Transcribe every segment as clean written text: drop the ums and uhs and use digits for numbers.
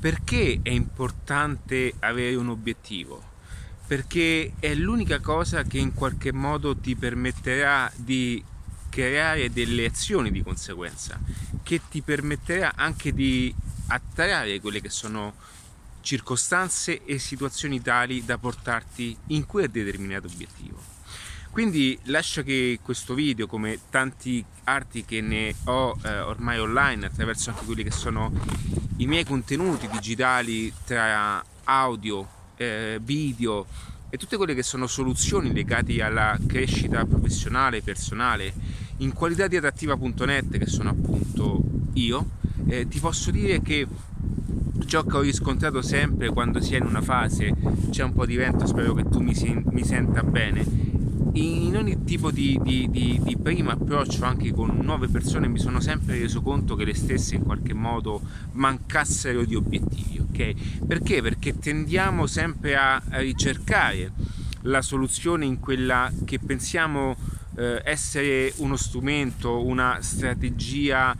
Perché è importante avere un obiettivo? Perché è l'unica cosa che in qualche modo ti permetterà di creare delle azioni di conseguenza, che ti permetterà anche di attrarre quelle che sono circostanze e situazioni tali da portarti in quel determinato obiettivo. Quindi lascia che questo video, come tanti altri che ne ho ormai online, attraverso anche quelli che sono i miei contenuti digitali tra audio, video e tutte quelle che sono soluzioni legate alla crescita professionale e personale in qualità di adattiva.net, che sono appunto io, ti posso dire che ciò che ho riscontrato sempre quando si è in una fase, c'è un po' di vento, spero che tu mi senta bene, in ogni tipo di primo approccio anche con nuove persone mi sono sempre reso conto che le stesse in qualche modo mancassero di obiettivi, ok? Perché tendiamo sempre a ricercare la soluzione in quella che pensiamo essere uno strumento, una strategia,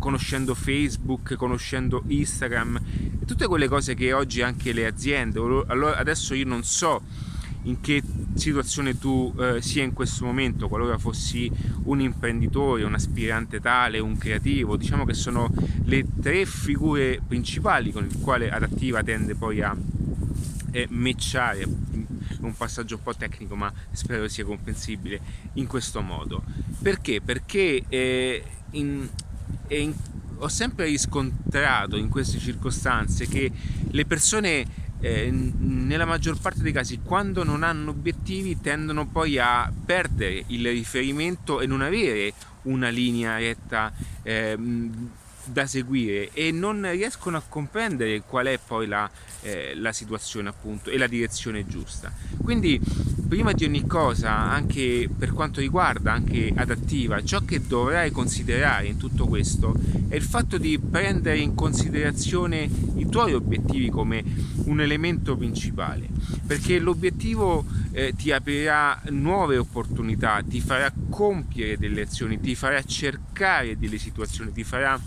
conoscendo Facebook, conoscendo Instagram e tutte quelle cose che oggi anche le aziende. Allora adesso io non so in che situazione tu sia in questo momento, qualora fossi un imprenditore, un aspirante tale, un creativo. Diciamo che sono le tre figure principali con il quale adattiva tende poi a matchare, un passaggio un po' tecnico ma spero sia comprensibile in questo modo. Perché? Perché ho sempre riscontrato in queste circostanze che le persone nella maggior parte dei casi, quando non hanno obiettivi, tendono poi a perdere il riferimento e non avere una linea retta da seguire, e non riescono a comprendere qual è poi la situazione, appunto, e la direzione giusta. Quindi prima di ogni cosa, anche per quanto riguarda anche adattiva, ciò che dovrai considerare in tutto questo è il fatto di prendere in considerazione i tuoi obiettivi come un elemento principale, perché l'obiettivo ti aprirà nuove opportunità, ti farà compiere delle azioni, ti farà cercare delle situazioni, ti farà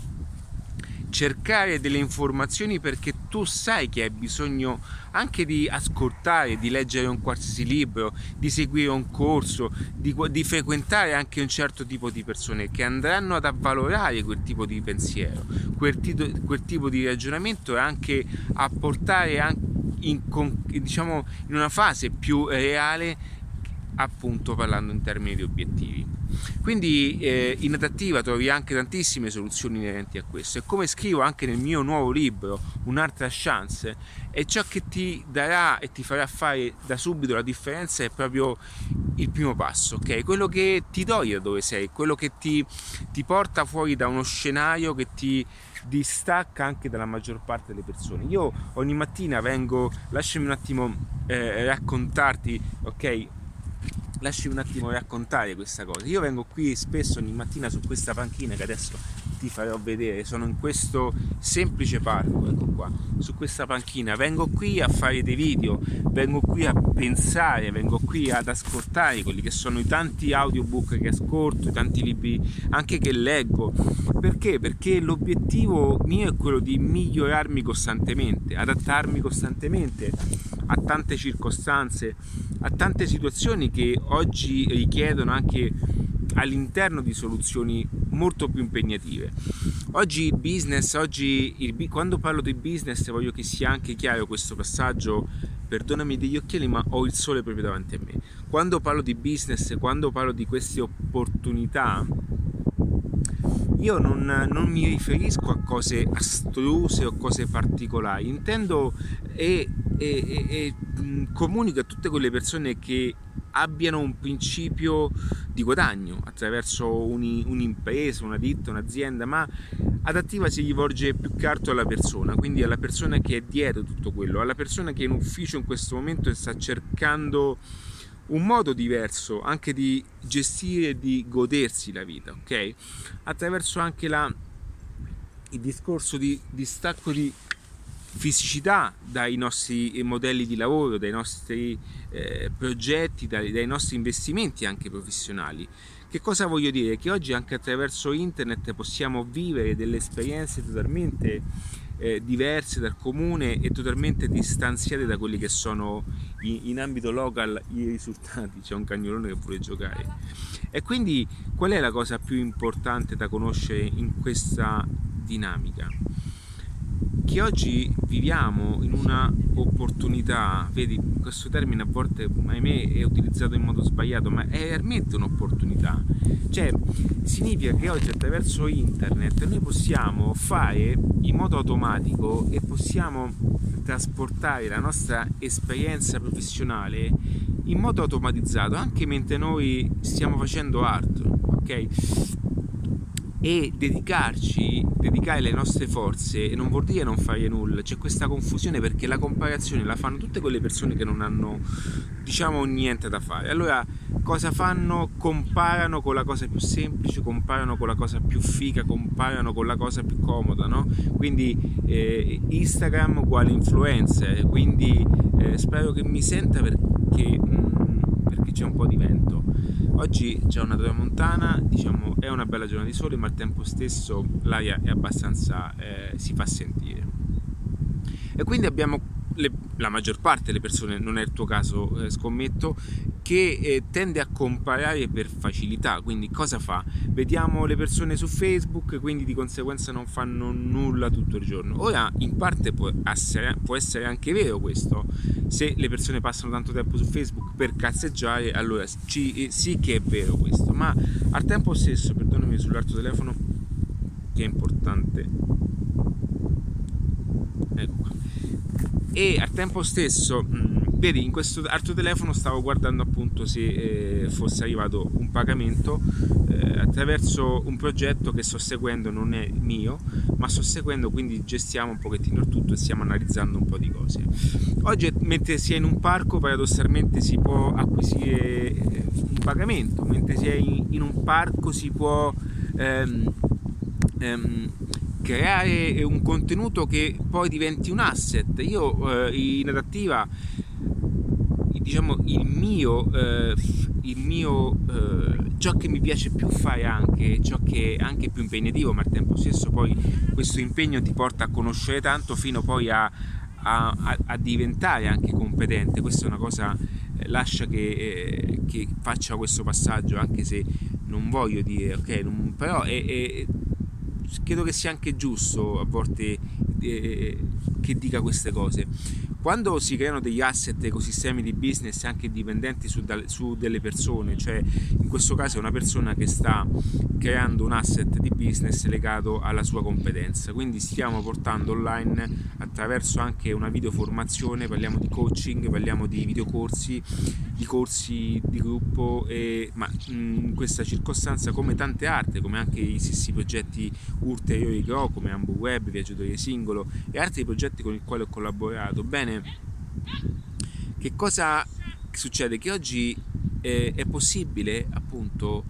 cercare delle informazioni, perché tu sai che hai bisogno anche di ascoltare, di leggere un qualsiasi libro, di seguire un corso, di frequentare anche un certo tipo di persone che andranno ad avvalorare quel tipo di pensiero, quel tipo di ragionamento, e anche a portare in una fase più reale, appunto parlando in termini di obiettivi. Quindi in adattiva trovi anche tantissime soluzioni inerenti a questo, e come scrivo anche nel mio nuovo libro Un'altra chance, è ciò che ti darà e ti farà fare da subito la differenza, è proprio il primo passo, ok? Quello che ti toglie da dove sei, quello che ti porta fuori da uno scenario che ti distacca anche dalla maggior parte delle persone. Io ogni mattina vengo, lasciami un attimo raccontare questa cosa. Io vengo qui spesso ogni mattina su questa panchina che adesso ti farò vedere, sono in questo semplice parco, ecco qua, su questa panchina, vengo qui a fare dei video, vengo qui a pensare, vengo qui ad ascoltare quelli che sono i tanti audiobook che ascolto, i tanti libri anche che leggo. Perché? Perché l'obiettivo mio è quello di migliorarmi costantemente, adattarmi costantemente a tante circostanze, a tante situazioni che oggi richiedono anche all'interno di soluzioni molto più impegnative. Quando parlo di business voglio che sia anche chiaro questo passaggio, perdonami degli occhiali ma ho il sole proprio davanti a me. Quando parlo di business, quando parlo di queste opportunità, io non mi riferisco a cose astruse o cose particolari, intendo e comunico a tutte quelle persone che abbiano un principio di guadagno attraverso un'impresa, una ditta, un'azienda, ma adattiva si rivolge più che altro alla persona, quindi alla persona che è dietro tutto quello, alla persona che in ufficio in questo momento sta cercando un modo diverso anche di gestire, di godersi la vita, ok? Attraverso anche il discorso di distacco di fisicità dai nostri modelli di lavoro, dai nostri progetti, dai nostri investimenti anche professionali. Che cosa voglio dire? Che oggi anche attraverso internet possiamo vivere delle esperienze totalmente diverse dal comune e totalmente distanziate da quelli che sono in ambito local i risultati. C'è un cagnolone che vuole giocare. E quindi qual è la cosa più importante da conoscere in questa dinamica? Che oggi viviamo in una opportunità, vedi, questo termine a volte, ahimè, è utilizzato in modo sbagliato, ma è veramente un'opportunità. Cioè, significa che oggi attraverso internet noi possiamo fare in modo automatico e possiamo trasportare la nostra esperienza professionale in modo automatizzato, anche mentre noi stiamo facendo altro, ok? E dedicare le nostre forze, e non vuol dire non fare nulla. C'è questa confusione perché la comparazione la fanno tutte quelle persone che non hanno, diciamo, niente da fare. Allora cosa fanno? Comparano con la cosa più semplice, comparano con la cosa più figa, comparano con la cosa più comoda, no? Quindi Instagram uguale influencer, quindi spero che mi senta perché c'è un po' di vento. Oggi c'è una tramontana, diciamo, è una bella giornata di sole, ma al tempo stesso l'aria è abbastanza, si fa sentire. E quindi abbiamo la maggior parte delle persone, non è il tuo caso, scommetto, che tende a comparare per facilità. Quindi cosa fa? Vediamo le persone su Facebook, quindi di conseguenza non fanno nulla tutto il giorno. Ora, in parte può essere anche vero questo. Se le persone passano tanto tempo su Facebook per cazzeggiare, allora sì che è vero questo, ma al tempo stesso, perdonami sull'altro telefono, che è importante, ecco qua. E al tempo stesso, vedi, in questo altro telefono stavo guardando appunto se fosse arrivato un pagamento attraverso un progetto che sto seguendo, non è mio, ma sto seguendo, quindi gestiamo un pochettino il tutto e stiamo analizzando un po' di cose. Oggi, mentre si è in un parco, paradossalmente si può acquisire un pagamento, mentre si è in un parco si può creare un contenuto che poi diventi un asset. Io in adattiva, diciamo, il mio ciò che mi piace più fare, anche ciò che è anche più impegnativo, ma al tempo stesso poi questo impegno ti porta a conoscere tanto fino poi a diventare anche competente. Questa è una cosa, lascia che faccia questo passaggio, anche se non voglio dire, ok, però è credo che sia anche giusto a volte che dica queste cose. Quando si creano degli asset, ecosistemi di business anche dipendenti su delle persone, cioè in questo caso è una persona che sta creando un asset di business legato alla sua competenza, quindi stiamo portando online attraverso anche una videoformazione, parliamo di coaching, parliamo di videocorsi, di corsi di gruppo, ma in questa circostanza, come tante altre, come anche i stessi progetti ulteriori che ho, come Ambu Web, Viaggiatore Singolo e altri progetti con i quali ho collaborato. Bene, che cosa succede? Che oggi è possibile appunto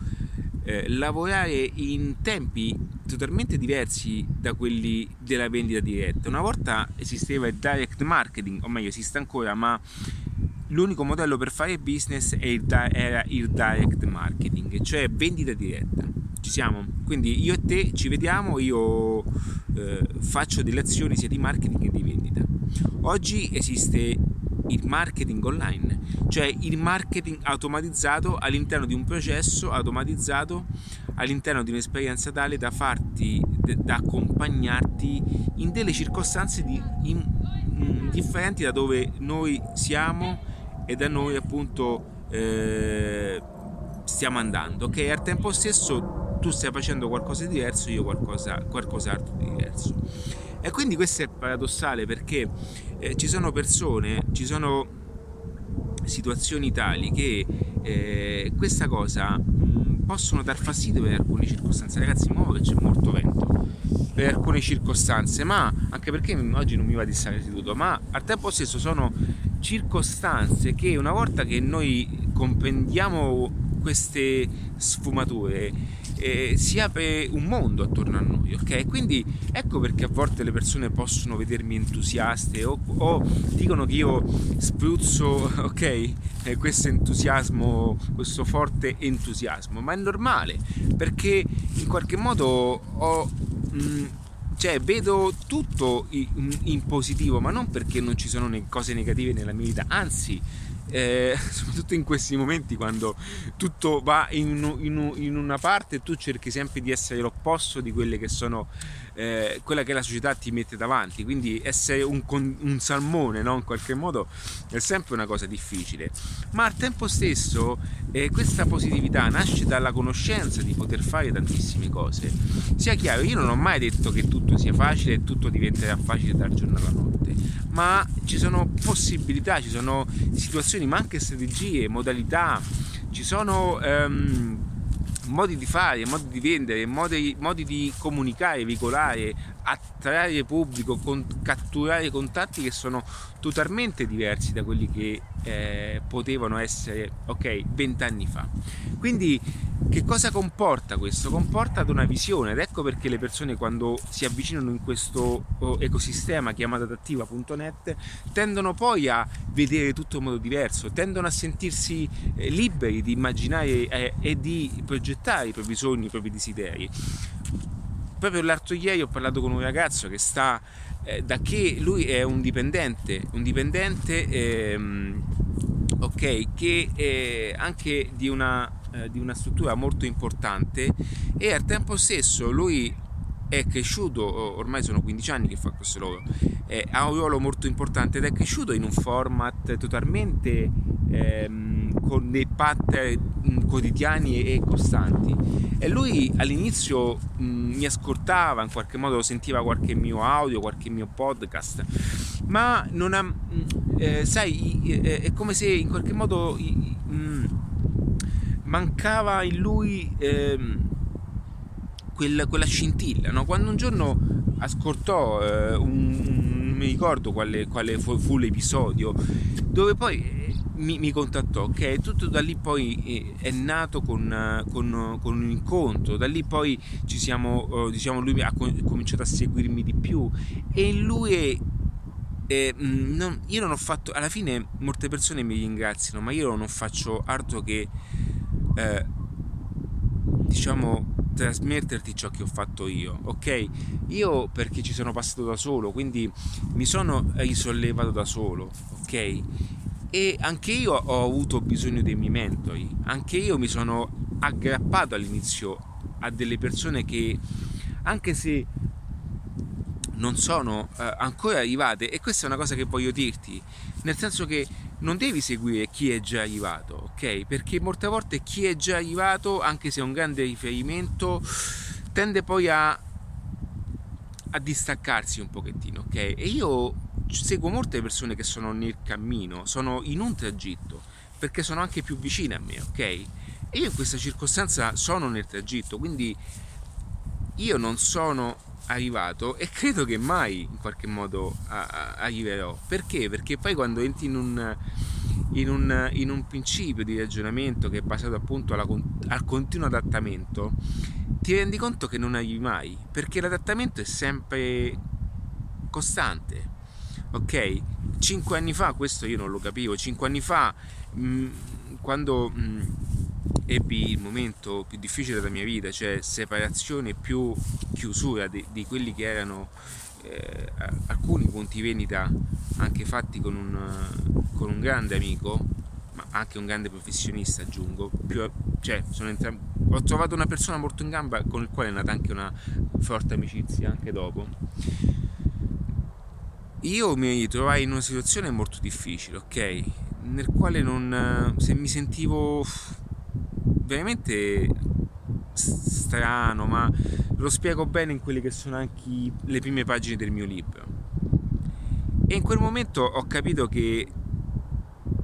lavorare in tempi totalmente diversi da quelli della vendita diretta. Una volta esisteva il direct marketing, o meglio esiste ancora, ma l'unico modello per fare business era il direct marketing, cioè vendita diretta. Ci siamo? Quindi io e te ci vediamo, io faccio delle azioni sia di marketing che di vendita. Oggi esiste il marketing online, cioè il marketing automatizzato all'interno di un processo automatizzato, all'interno di un'esperienza tale da farti, da accompagnarti in delle circostanze differenti da dove noi siamo e da noi appunto stiamo andando, che al tempo stesso tu stai facendo qualcosa di diverso, io qualcos'altro di diverso. E quindi questo è paradossale, perché ci sono persone, ci sono situazioni tali che questa cosa possono dar fastidio per alcune circostanze. Ragazzi, muovo che c'è molto vento, per alcune circostanze, ma anche perché oggi non mi va di stare seduto, ma al tempo stesso sono circostanze che, una volta che noi comprendiamo queste sfumature, si apre un mondo attorno a noi, ok? Quindi ecco perché a volte le persone possono vedermi entusiaste o dicono che io spruzzo, ok, questo entusiasmo, questo forte entusiasmo, ma è normale, perché in qualche modo ho cioè vedo tutto in positivo, ma non perché non ci sono cose negative nella mia vita, anzi, soprattutto in questi momenti quando tutto va in una parte, tu cerchi sempre di essere l'opposto di quelle che sono quella che la società ti mette davanti, quindi essere un salmone, no? In qualche modo è sempre una cosa difficile, ma al tempo stesso questa positività nasce dalla conoscenza di poter fare tantissime cose. Sia chiaro, io non ho mai detto che tutto sia facile e tutto diventerà facile dal giorno alla notte, ma ci sono possibilità, ci sono situazioni, ma anche strategie, modalità, ci sono modi di fare, modi di vendere, modi di comunicare, veicolare, attrarre pubblico, catturare contatti che sono totalmente diversi da quelli che potevano essere, 20 anni fa. Quindi che cosa comporta questo? Comporta una visione, ed ecco perché le persone quando si avvicinano in questo ecosistema chiamato adattiva.net tendono poi a vedere tutto in modo diverso, tendono a sentirsi liberi di immaginare e di progettare i propri sogni, i propri desideri. Proprio l'altro ieri ho parlato con un ragazzo che sta da che lui è un dipendente che anche di una struttura molto importante, e al tempo stesso lui è cresciuto, ormai sono 15 anni che fa questo lavoro, ha un ruolo molto importante ed è cresciuto in un format totalmente con dei pattern quotidiani e costanti, e lui all'inizio mi ascoltava, in qualche modo sentiva qualche mio audio, qualche mio podcast, ma non ha è come se in qualche modo mancava in lui quella scintilla, no? Quando un giorno ascoltò mi ricordo quale fu l'episodio dove poi mi contattò, tutto da lì poi è nato con un incontro, da lì poi ci siamo, lui ha cominciato a seguirmi di più, e lui io non ho fatto, alla fine molte persone mi ringraziano, ma io non faccio altro che trasmetterti ciò che ho fatto io, io perché ci sono passato da solo, quindi mi sono risollevato da solo, e anche io ho avuto bisogno dei miei mentori, anche io mi sono aggrappato all'inizio a delle persone che, anche se non sono ancora arrivate, e questa è una cosa che voglio dirti, nel senso che non devi seguire chi è già arrivato, perché molte volte chi è già arrivato, anche se è un grande riferimento, tende poi a distaccarsi un pochettino, e io seguo molte persone che sono nel cammino, sono in un tragitto, perché sono anche più vicine a me, e io in questa circostanza sono nel tragitto, quindi io non sono arrivato e credo che mai in qualche modo arriverò, perché poi quando entri in un principio di ragionamento che è basato appunto al continuo adattamento, ti rendi conto che non arrivi mai, perché l'adattamento è sempre costante, 5 anni fa questo io non lo capivo, 5 anni fa quando ebbi il momento più difficile della mia vita, cioè separazione più chiusura di quelli che erano alcuni punti vendita, anche fatti con un grande amico, ma anche un grande professionista, aggiungo, ho trovato una persona molto in gamba con il quale è nata anche una forte amicizia anche dopo. Io mi trovai in una situazione molto difficile, nel quale mi sentivo veramente strano, ma lo spiego bene in quelle che sono anche le prime pagine del mio libro, e in quel momento ho capito che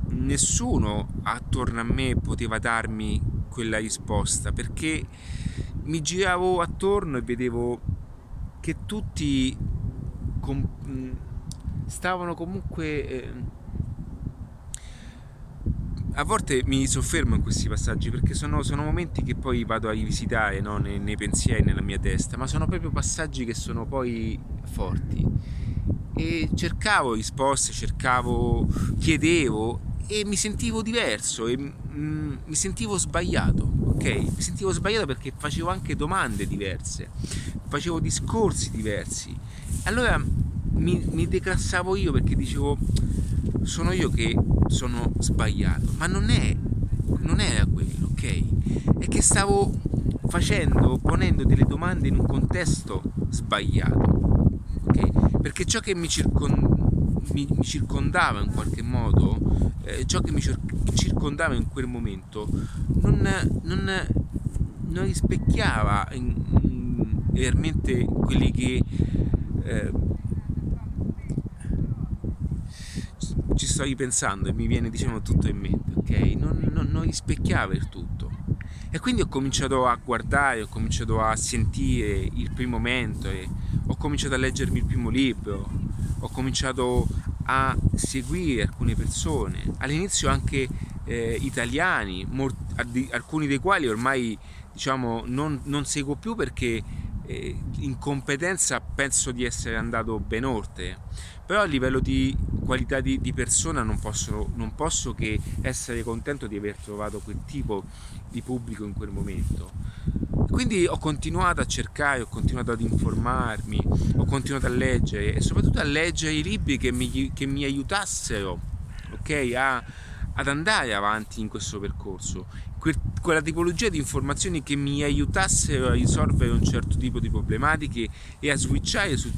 nessuno attorno a me poteva darmi quella risposta, perché mi giravo attorno e vedevo che tutti stavano comunque a volte mi soffermo in questi passaggi, perché sono momenti che poi vado a rivisitare, no? nei pensieri, nella mia testa, ma sono proprio passaggi che sono poi forti, e cercavo risposte, chiedevo, e mi sentivo diverso e mi sentivo sbagliato, ok? Mi sentivo sbagliato perché facevo anche domande diverse, facevo discorsi diversi. Allora mi declassavo io, perché dicevo sono io che sono sbagliato, ma non era quello, ok? È che stavo ponendo delle domande in un contesto sbagliato, ok? Perché ciò che mi circondava in qualche modo, ciò che mi circondava in quel momento non rispecchiava veramente quelli che ci sto ripensando e mi viene, diciamo, tutto in mente, ok? Non rispecchiava il tutto, e quindi ho cominciato a guardare, ho cominciato a sentire il primo mentore, ho cominciato a leggermi il primo libro, ho cominciato a seguire alcune persone, all'inizio anche italiani, alcuni dei quali ormai, diciamo, non seguo più, perché in competenza penso di essere andato ben oltre, però a livello di qualità di persona non posso che essere contento di aver trovato quel tipo di pubblico in quel momento. Quindi ho continuato a cercare, ho continuato ad informarmi, ho continuato a leggere, e soprattutto a leggere i libri che mi aiutassero, ok, ad andare avanti in questo percorso, quella tipologia di informazioni che mi aiutassero a risolvere un certo tipo di problematiche e a switchare su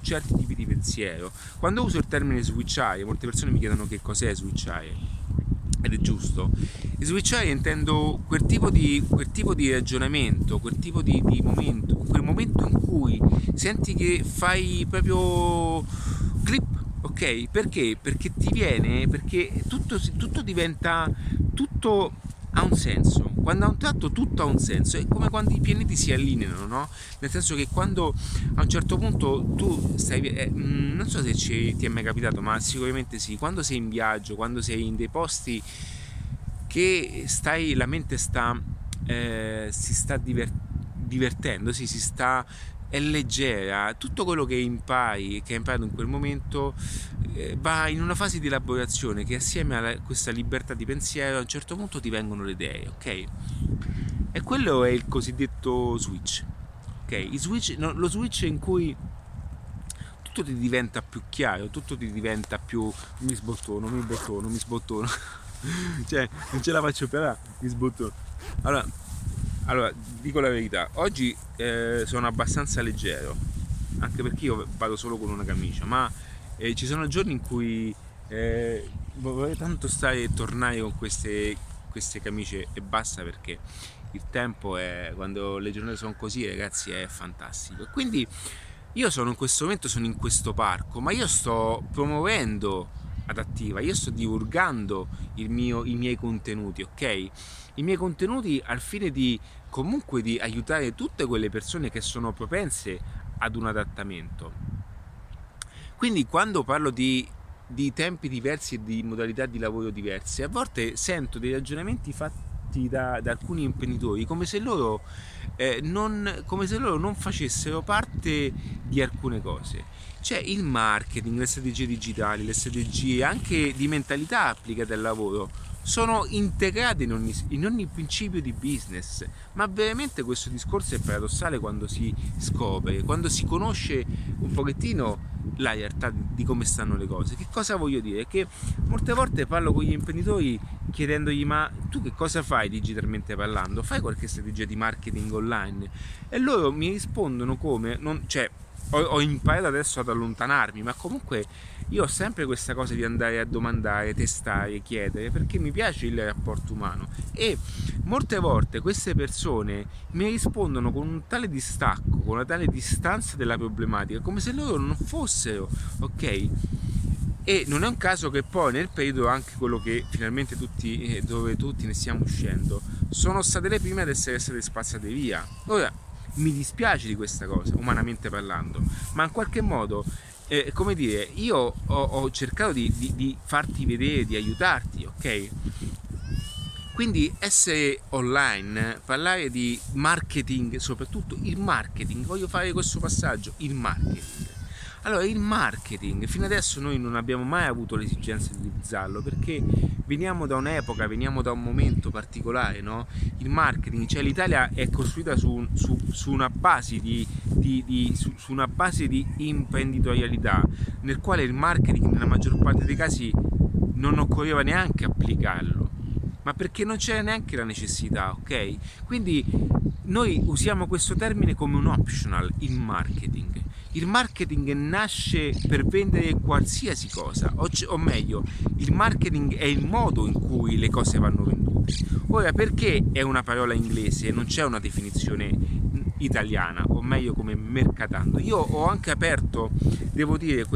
certi tipi di pensiero. Quando uso il termine switchare, molte persone mi chiedono che cos'è switchare, ed è giusto. E switchare intendo quel tipo di ragionamento, quel tipo di momento, quel momento in cui senti che fai proprio clip, ok? Perché? Perché ti viene, perché tutto diventa, tutto ha un senso. Quando a un tratto tutto ha un senso, è come quando i pianeti si allineano, no? Nel senso che quando a un certo punto tu stai, non so se ti è mai capitato, ma sicuramente sì, quando sei in viaggio, quando sei in dei posti che stai, la mente si sta divertendo, è leggera, tutto quello che hai imparato in quel momento va in una fase di elaborazione, che assieme a questa libertà di pensiero a un certo punto ti vengono le idee, ok? E quello è il cosiddetto switch, ok? Lo switch in cui tutto ti diventa più chiaro, tutto ti diventa più mi sbottono cioè non ce la faccio per mi sbottono. Allora, dico la verità, oggi sono abbastanza leggero, anche perché io vado solo con una camicia, ma ci sono giorni in cui vorrei tanto stare e tornare con queste camicie e basta, perché il tempo è, quando le giornate sono così, ragazzi, è fantastico. Quindi io sono in questo momento, sono in questo parco, ma io sto promuovendo Adattiva, io sto divulgando i miei contenuti, ok? I miei contenuti al fine di comunque di aiutare tutte quelle persone che sono propense ad un adattamento. Quindi quando parlo di tempi diversi e di modalità di lavoro diverse, a volte sento dei ragionamenti fatti da alcuni imprenditori come se loro non facessero parte di alcune cose. C'è il marketing, le strategie digitali, le strategie anche di mentalità applicate al lavoro, sono integrate in ogni principio di business, ma veramente questo discorso è paradossale quando si scopre, quando si conosce un pochettino la realtà di come stanno le cose. Che cosa voglio dire? Che molte volte parlo con gli imprenditori chiedendogli: ma tu che cosa fai digitalmente parlando? Fai qualche strategia di marketing online? E loro mi rispondono come, ho imparato adesso ad allontanarmi, ma comunque io ho sempre questa cosa di andare a domandare, testare, chiedere, perché mi piace il rapporto umano, e molte volte queste persone mi rispondono con un tale distacco, con una tale distanza dalla problematica, come se loro non fossero, ok? E non è un caso che poi nel periodo, anche quello che finalmente dove tutti ne stiamo uscendo, sono state le prime ad essere state spazzate via. Ora, mi dispiace di questa cosa, umanamente parlando, ma in qualche modo, come dire, io ho cercato di farti vedere, di aiutarti, ok? Quindi essere online, parlare di marketing, soprattutto il marketing, voglio fare questo passaggio, il marketing. Allora, il marketing, fino adesso noi non abbiamo mai avuto l'esigenza di utilizzarlo perché veniamo da un'epoca, veniamo da un momento particolare, no? Il marketing, cioè l'Italia è costruita su una base su una base di imprenditorialità, nel quale il marketing nella maggior parte dei casi non occorreva neanche applicarlo, ma perché non c'era neanche la necessità, ok? Quindi noi usiamo questo termine come un optional, il marketing. Il marketing nasce per vendere qualsiasi cosa, o meglio, il marketing è il modo in cui le cose vanno vendute. Ora, perché è una parola inglese e non c'è una definizione italiana, o meglio come mercatando? Io ho anche aperto, devo dire,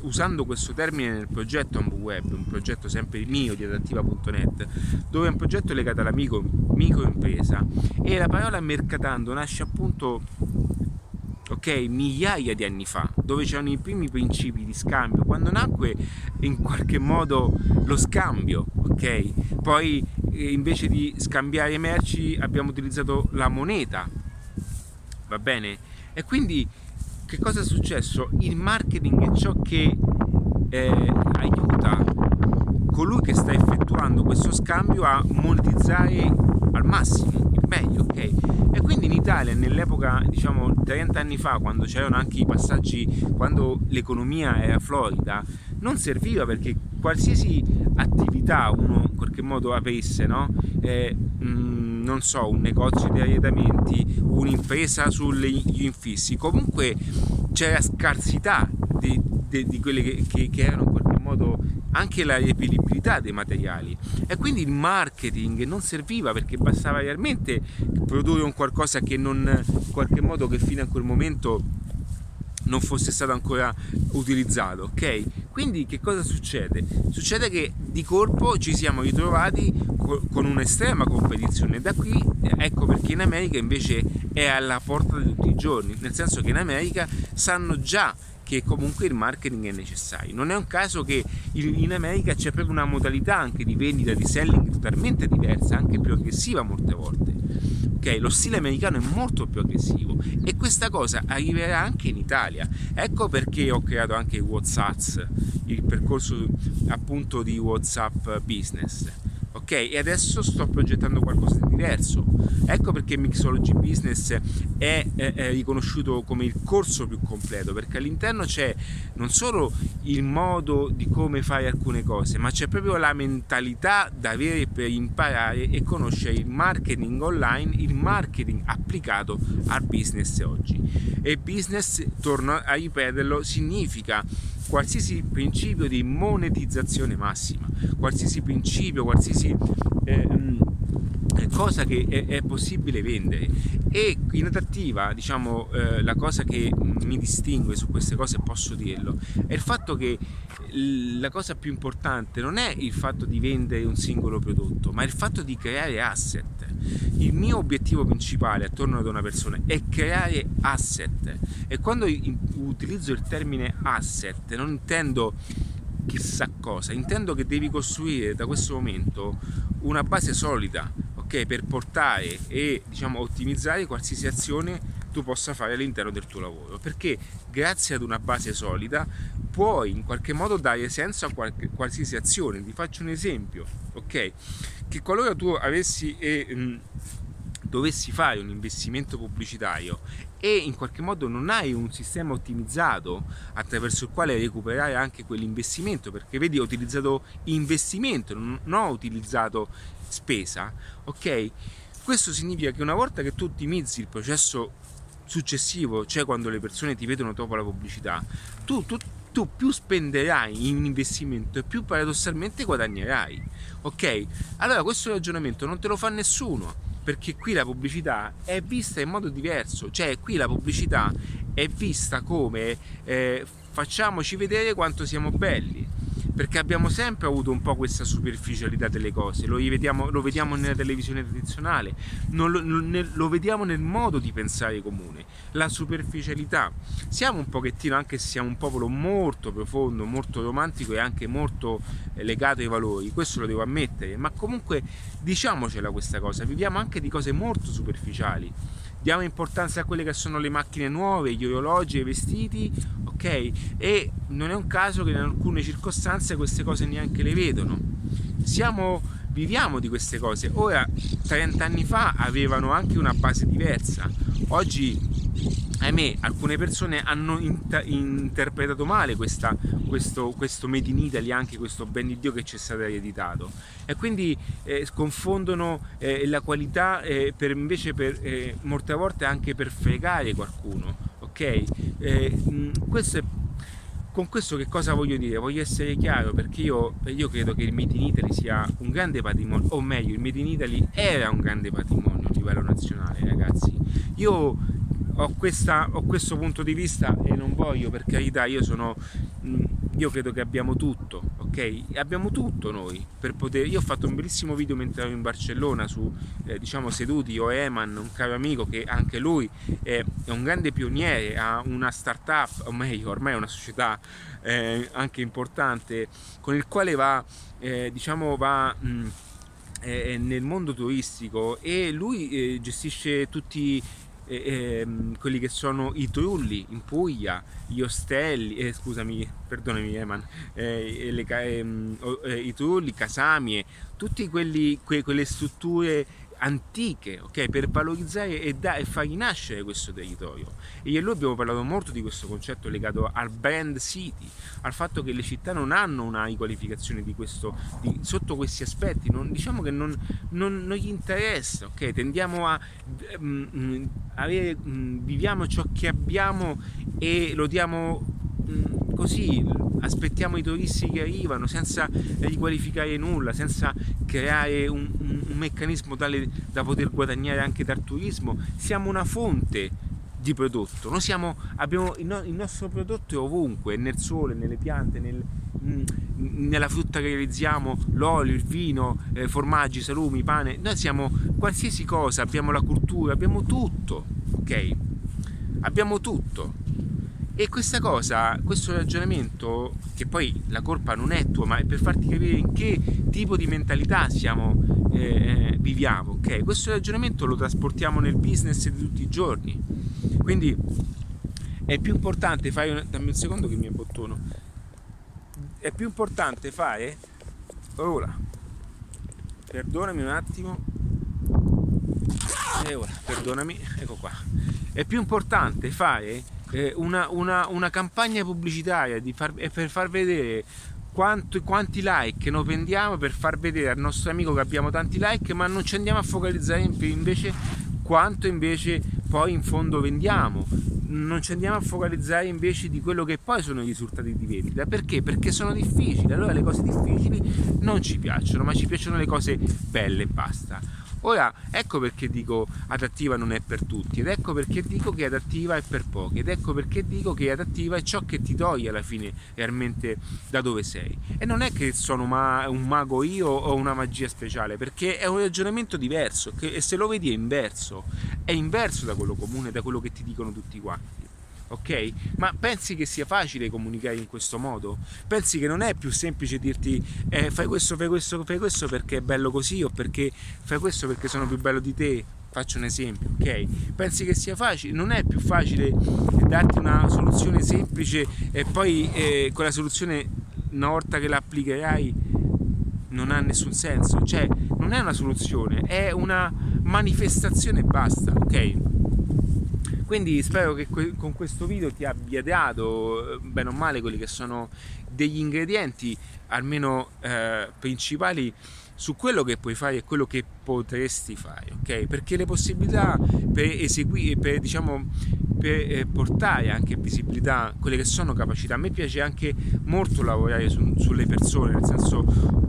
usando questo termine nel progetto Ambu Web, un progetto sempre mio di adattiva.net, dove è un progetto legato alla microimpresa, e la parola mercatando nasce appunto... ok, migliaia di anni fa, dove c'erano i primi principi di scambio, quando nacque in qualche modo lo scambio, ok? Poi invece di scambiare merci abbiamo utilizzato la moneta, va bene? E quindi che cosa è successo? Il marketing è ciò che aiuta colui che sta effettuando questo scambio a monetizzare al massimo, il meglio, ok? E quindi in Italia, nell'epoca, diciamo 30 anni fa, quando c'erano anche i passaggi, quando l'economia era florida, non serviva perché qualsiasi attività uno in qualche modo avesse, no? Non so, un negozio di arredamenti, un'impresa sugli infissi, comunque c'era scarsità di quelle che erano in qualche modo anche la reperibilità dei materiali, e quindi il marketing non serviva perché bastava realmente produrre un qualcosa che non, in qualche modo, che fino a quel momento non fosse stato ancora utilizzato, ok? Quindi che cosa succede? Succede che di colpo ci siamo ritrovati con un'estrema competizione. Da qui ecco perché in America invece è alla portata di tutti i giorni, nel senso che in America sanno già che comunque il marketing è necessario. Non è un caso che in America c'è proprio una modalità anche di vendita, di selling totalmente diversa, anche più aggressiva molte volte, ok? Lo stile americano è molto più aggressivo e questa cosa arriverà anche in Italia. Ecco perché ho creato anche WhatsApp, il percorso appunto di WhatsApp Business, ok? E adesso sto progettando qualcosa di diverso. Ecco perché Mixology Business è riconosciuto come il corso più completo, perché all'interno c'è non solo il modo di come fare alcune cose, ma c'è proprio la mentalità da avere per imparare e conoscere il marketing online, il marketing applicato al business oggi. E business, torno a ripeterlo, significa qualsiasi principio di monetizzazione massima, qualsiasi principio, qualsiasi cosa che è possibile vendere. E in adattiva, diciamo, la cosa che mi distingue su queste cose, posso dirlo, è il fatto che la cosa più importante non è il fatto di vendere un singolo prodotto, ma il fatto di creare asset. Il mio obiettivo principale attorno ad una persona è creare asset, e quando utilizzo il termine asset non intendo chissà cosa, intendo che devi costruire da questo momento una base solida, ok, per portare e, diciamo, ottimizzare qualsiasi azione tu possa fare all'interno del tuo lavoro, perché grazie ad una base solida puoi in qualche modo dare senso a qualsiasi azione. Ti faccio un esempio, ok? Che qualora tu avessi dovessi fare un investimento pubblicitario e in qualche modo non hai un sistema ottimizzato attraverso il quale recuperare anche quell'investimento, perché vedi, ho utilizzato investimento, non ho utilizzato spesa, ok? Questo significa che una volta che tu ottimizzi il processo successivo, cioè quando le persone ti vedono dopo la pubblicità, tu più spenderai in investimento e più paradossalmente guadagnerai, ok? Allora questo ragionamento non te lo fa nessuno, perché qui la pubblicità è vista in modo diverso, cioè qui la pubblicità è vista come facciamoci vedere quanto siamo belli, perché abbiamo sempre avuto un po' questa superficialità delle cose. Lo vediamo nella televisione tradizionale, lo vediamo nel modo di pensare comune, la superficialità. Siamo un pochettino, anche se siamo un popolo molto profondo, molto romantico e anche molto legato ai valori, questo lo devo ammettere, ma comunque diciamocela questa cosa, viviamo anche di cose molto superficiali, diamo importanza a quelle che sono le macchine nuove, gli orologi, i vestiti, ok? ok? E non è un caso che in alcune circostanze queste cose neanche le vedono. Viviamo di queste cose. Ora, 30 anni fa avevano anche una base diversa. Oggi, ahimè, alcune persone hanno interpretato male questo Made in Italy, anche questo ben di Dio che ci è stato ereditato, e quindi confondono la qualità per molte volte anche per fregare qualcuno, ok? Con questo che cosa voglio dire? Voglio essere chiaro, perché io credo che il Made in Italy sia un grande patrimonio, o meglio, il Made in Italy era un grande patrimonio a livello nazionale, ragazzi. Io ho questo punto di vista e non voglio, per carità, io credo che abbiamo tutto, ok? Abbiamo tutto noi per poter. Io ho fatto un bellissimo video mentre ero in Barcellona su Seduti o Eman, un caro amico che anche lui è un grande pioniere, ha una startup, o meglio, ormai è una società anche importante, con il quale va nel mondo turistico, e lui gestisce tutti quelli che sono i trulli in Puglia, gli ostelli, i trulli, casamie, tutti quelle strutture antiche, ok, per valorizzare e far rinascere questo territorio. E io e lui abbiamo parlato molto di questo concetto legato al brand city, al fatto che le città non hanno una riqualificazione di questo, sotto questi aspetti, non gli interessa, ok? Tendiamo a avere, viviamo ciò che abbiamo e lo diamo così, aspettiamo i turisti che arrivano senza riqualificare nulla, senza creare un meccanismo tale da poter guadagnare anche dal turismo. Siamo una fonte di prodotto, il nostro prodotto è ovunque, nel sole, nelle piante, nella frutta che realizziamo, l'olio, il vino, formaggi, salumi, pane. Noi siamo qualsiasi cosa, abbiamo la cultura, abbiamo tutto, ok? Abbiamo tutto. E questo ragionamento, che poi la colpa non è tua, ma è per farti capire in che tipo di mentalità viviamo, ok? Questo ragionamento lo trasportiamo nel business di tutti i giorni. Quindi è più importante dammi un secondo che mi abbottono. È più importante fare ora. Perdonami un attimo. E ora, perdonami, ecco qua. È più importante fare una campagna pubblicitaria per far vedere quanti like noi prendiamo, per far vedere al nostro amico che abbiamo tanti like, ma non ci andiamo a focalizzare invece quanto invece poi in fondo vendiamo, non ci andiamo a focalizzare invece di quello che poi sono i risultati di vendita. Perché? Perché sono difficili. Allora le cose difficili non ci piacciono, ma ci piacciono le cose belle e basta. Ora, ecco perché dico adattiva non è per tutti, ed ecco perché dico che adattiva è per pochi, ed ecco perché dico che adattiva è ciò che ti toglie alla fine realmente da dove sei. E non è che sono un mago io o una magia speciale, perché è un ragionamento diverso, e se lo vedi è inverso da quello comune, da quello che ti dicono tutti quanti. Ok? Ma pensi che sia facile comunicare in questo modo? Pensi che non è più semplice dirti fai questo perché è bello così, o perché fai questo perché sono più bello di te? Faccio un esempio, ok? Pensi che sia facile? Non è più facile darti una soluzione semplice e poi quella soluzione, una volta che la applicherai, non ha nessun senso. Cioè, non è una soluzione, è una manifestazione e basta, ok? Quindi spero che con questo video ti abbia dato, bene o male, quelli che sono degli ingredienti, almeno principali, su quello che puoi fare e quello che potresti fare, ok? Perché le possibilità per eseguire, per portare anche visibilità, quelle che sono capacità. A me piace anche molto lavorare sulle persone, nel senso,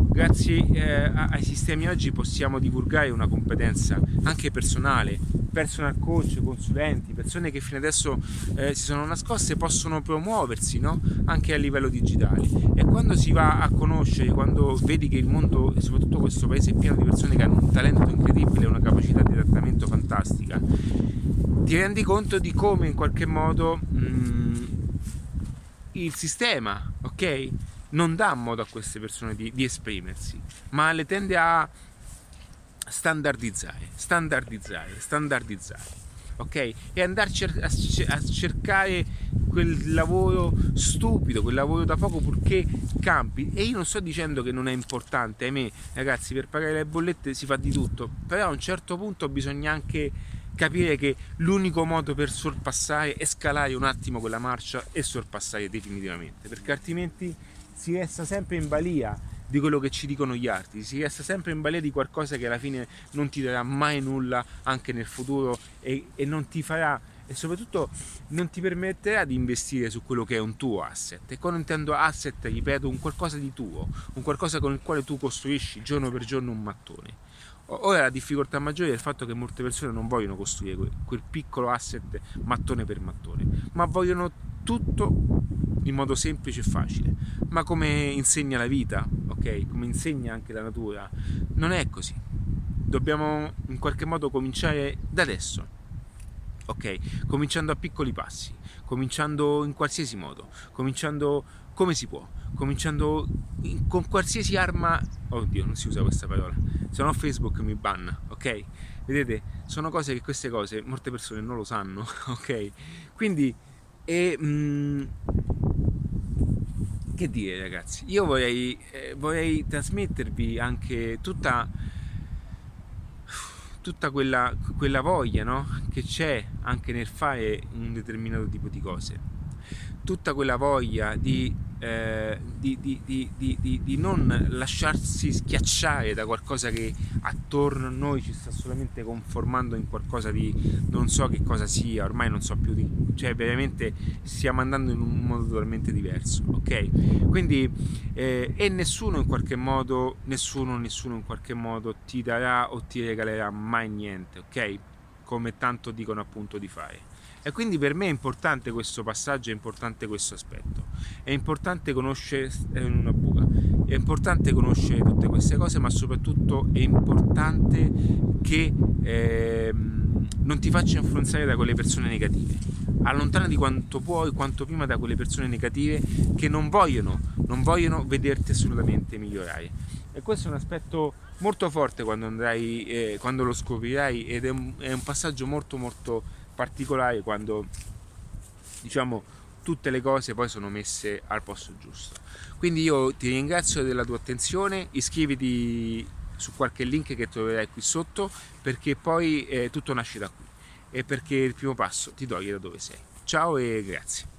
grazie ai sistemi oggi possiamo divulgare una competenza anche personale, personal coach, consulenti, persone che fino adesso si sono nascoste, possono promuoversi, no? Anche a livello digitale. E quando si va a conoscere, quando vedi che il mondo e soprattutto questo paese è pieno di persone che hanno un talento incredibile, una capacità di adattamento fantastica, ti rendi conto di come in qualche modo il sistema, ok? Non dà modo a queste persone di esprimersi, ma le tende a standardizzare. ok? E andarci a cercare quel lavoro stupido, quel lavoro da poco, purché campi. E io non sto dicendo che non è importante, ahimè ragazzi, per pagare le bollette si fa di tutto, però a un certo punto bisogna anche capire che l'unico modo per sorpassare è scalare un attimo quella marcia e sorpassare definitivamente, perché altrimenti si resta sempre in balia di quello che ci dicono gli altri, si resta sempre in balia di qualcosa che alla fine non ti darà mai nulla anche nel futuro, e non ti farà, e soprattutto non ti permetterà di investire su quello che è un tuo asset. E quando intendo asset, ripeto, un qualcosa di tuo, un qualcosa con il quale tu costruisci giorno per giorno un mattone. Ora la difficoltà maggiore è il fatto che molte persone non vogliono costruire quel piccolo asset mattone per mattone, ma vogliono tutto in modo semplice e facile. Ma come insegna la vita, ok? Come insegna anche la natura, non è così. Dobbiamo in qualche modo cominciare da adesso, ok? Cominciando a piccoli passi, cominciando in qualsiasi modo, cominciando come si può, cominciando con qualsiasi arma. Oddio, non si usa questa parola, se no Facebook mi banna, ok? Vedete, sono cose che queste cose molte persone non lo sanno, ok? Quindi che dire ragazzi, io vorrei trasmettervi anche tutta quella voglia, no? Che c'è anche nel fare un determinato tipo di cose, tutta quella voglia di non lasciarsi schiacciare da qualcosa che attorno a noi ci sta solamente conformando in qualcosa di non so che cosa sia, ormai non so più di, cioè veramente stiamo andando in un modo totalmente diverso, ok? Quindi e nessuno in qualche modo ti darà o ti regalerà mai niente, ok? Come tanto dicono appunto di fare. E quindi per me è importante questo passaggio, è importante questo aspetto, è importante conoscere una buca, è importante conoscere tutte queste cose, ma soprattutto è importante che non ti faccia influenzare da quelle persone negative. Allontanati quanto puoi, quanto prima, da quelle persone negative che non vogliono vederti assolutamente migliorare. E questo è un aspetto molto forte quando lo scoprirai, ed è un passaggio molto molto particolare, quando diciamo tutte le cose poi sono messe al posto giusto. Quindi io ti ringrazio della tua attenzione, iscriviti su qualche link che troverai qui sotto, perché poi tutto nasce da qui, e perché il primo passo ti toglie da dove sei. Ciao e grazie.